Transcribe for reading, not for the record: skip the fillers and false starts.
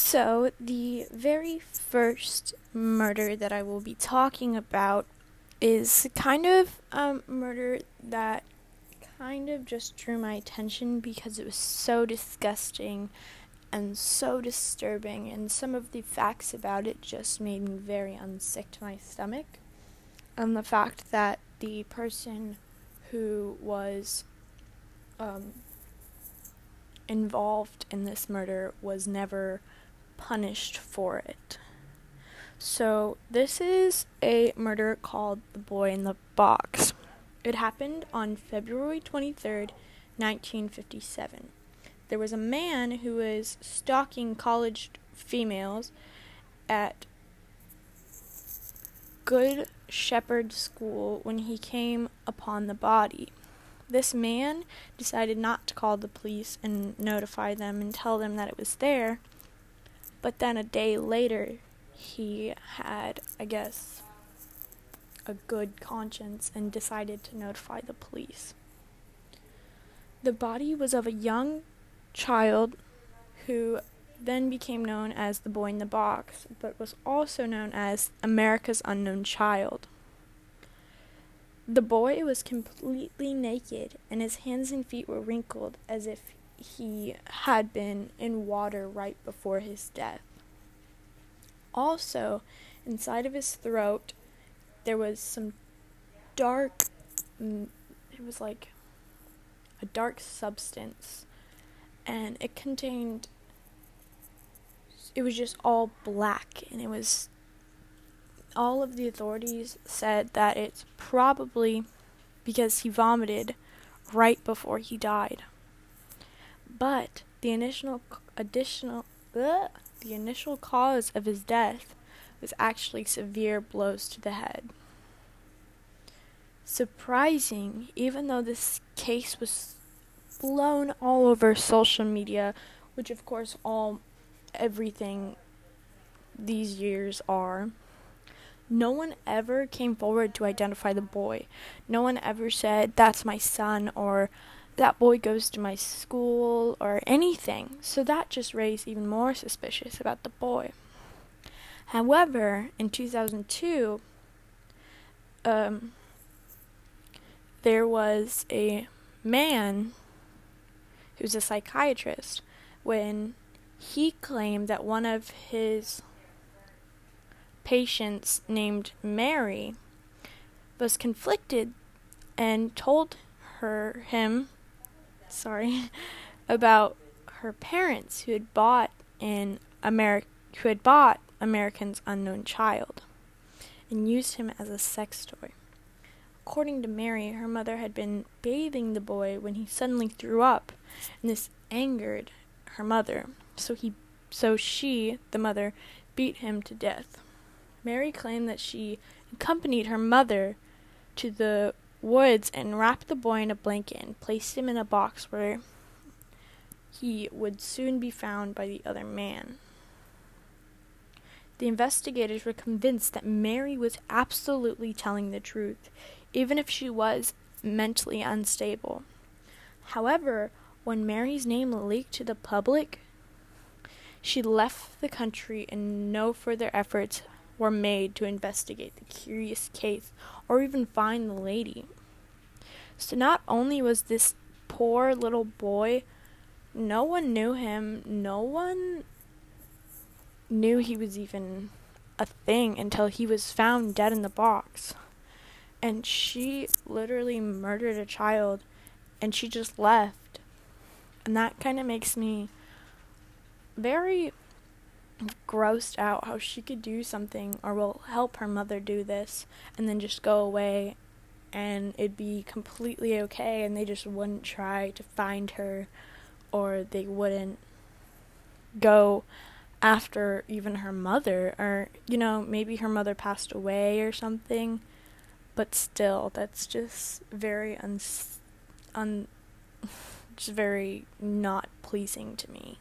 So, the very first murder that I will be talking about is kind of murder that kind of just drew my attention because it was so disgusting and so disturbing, and some of the facts about it just made me very unsick to my stomach. And the fact that the person who was involved in this murder was never punished for it. So this is a murder called The Boy in the Box. It happened on February 23rd, 1957. There was a man who was stalking college females at Good Shepherd School when he came upon the body. This man decided not to call the police and notify them and tell them that it was there. But then a day later, he had, I guess, a good conscience and decided to notify the police. The body was of a young child who then became known as the Boy in the Box, but was also known as America's Unknown Child. The boy was completely naked, and his hands and feet were wrinkled as if he had been in water right before his death. Also, inside of his throat, there was some dark, it was like a dark substance, and it contained, it was just all black, and it was, all of the authorities said that it's probably because he vomited right before he died. But the initial cause of his death was actually severe blows to the head. Surprising, even though this case was blown all over social media, which of course everything these years are, no one ever came forward to identify the boy. No one ever said, "That's my son," or "That boy goes to my school," or anything. So that just raised even more suspicious about the boy. However, in 2002, there was a man who's a psychiatrist, when he claimed that one of his patients named Mary was conflicted and told him about her parents who had bought America's Unknown Child and used him as a sex toy. According to Mary, her mother had been bathing the boy when he suddenly threw up, and this angered her mother, so she, the mother, beat him to death. Mary claimed that she accompanied her mother to the woods and wrapped the boy in a blanket and placed him in a box where he would soon be found by the other man. The investigators were convinced that Mary was absolutely telling the truth, even if she was mentally unstable. However, when Mary's name leaked to the public, she left the country and no further efforts were made to investigate the curious case or even find the lady. So not only was this poor little boy, no one knew him, no one knew he was even a thing until he was found dead in the box. And she literally murdered a child, and she just left. And that kind of makes me very grossed out how she could do something, or will help her mother do this, and then just go away and it'd be completely okay, and they just wouldn't try to find her, or they wouldn't go after even her mother, or maybe her mother passed away or something. But still, that's just very just very not pleasing to me.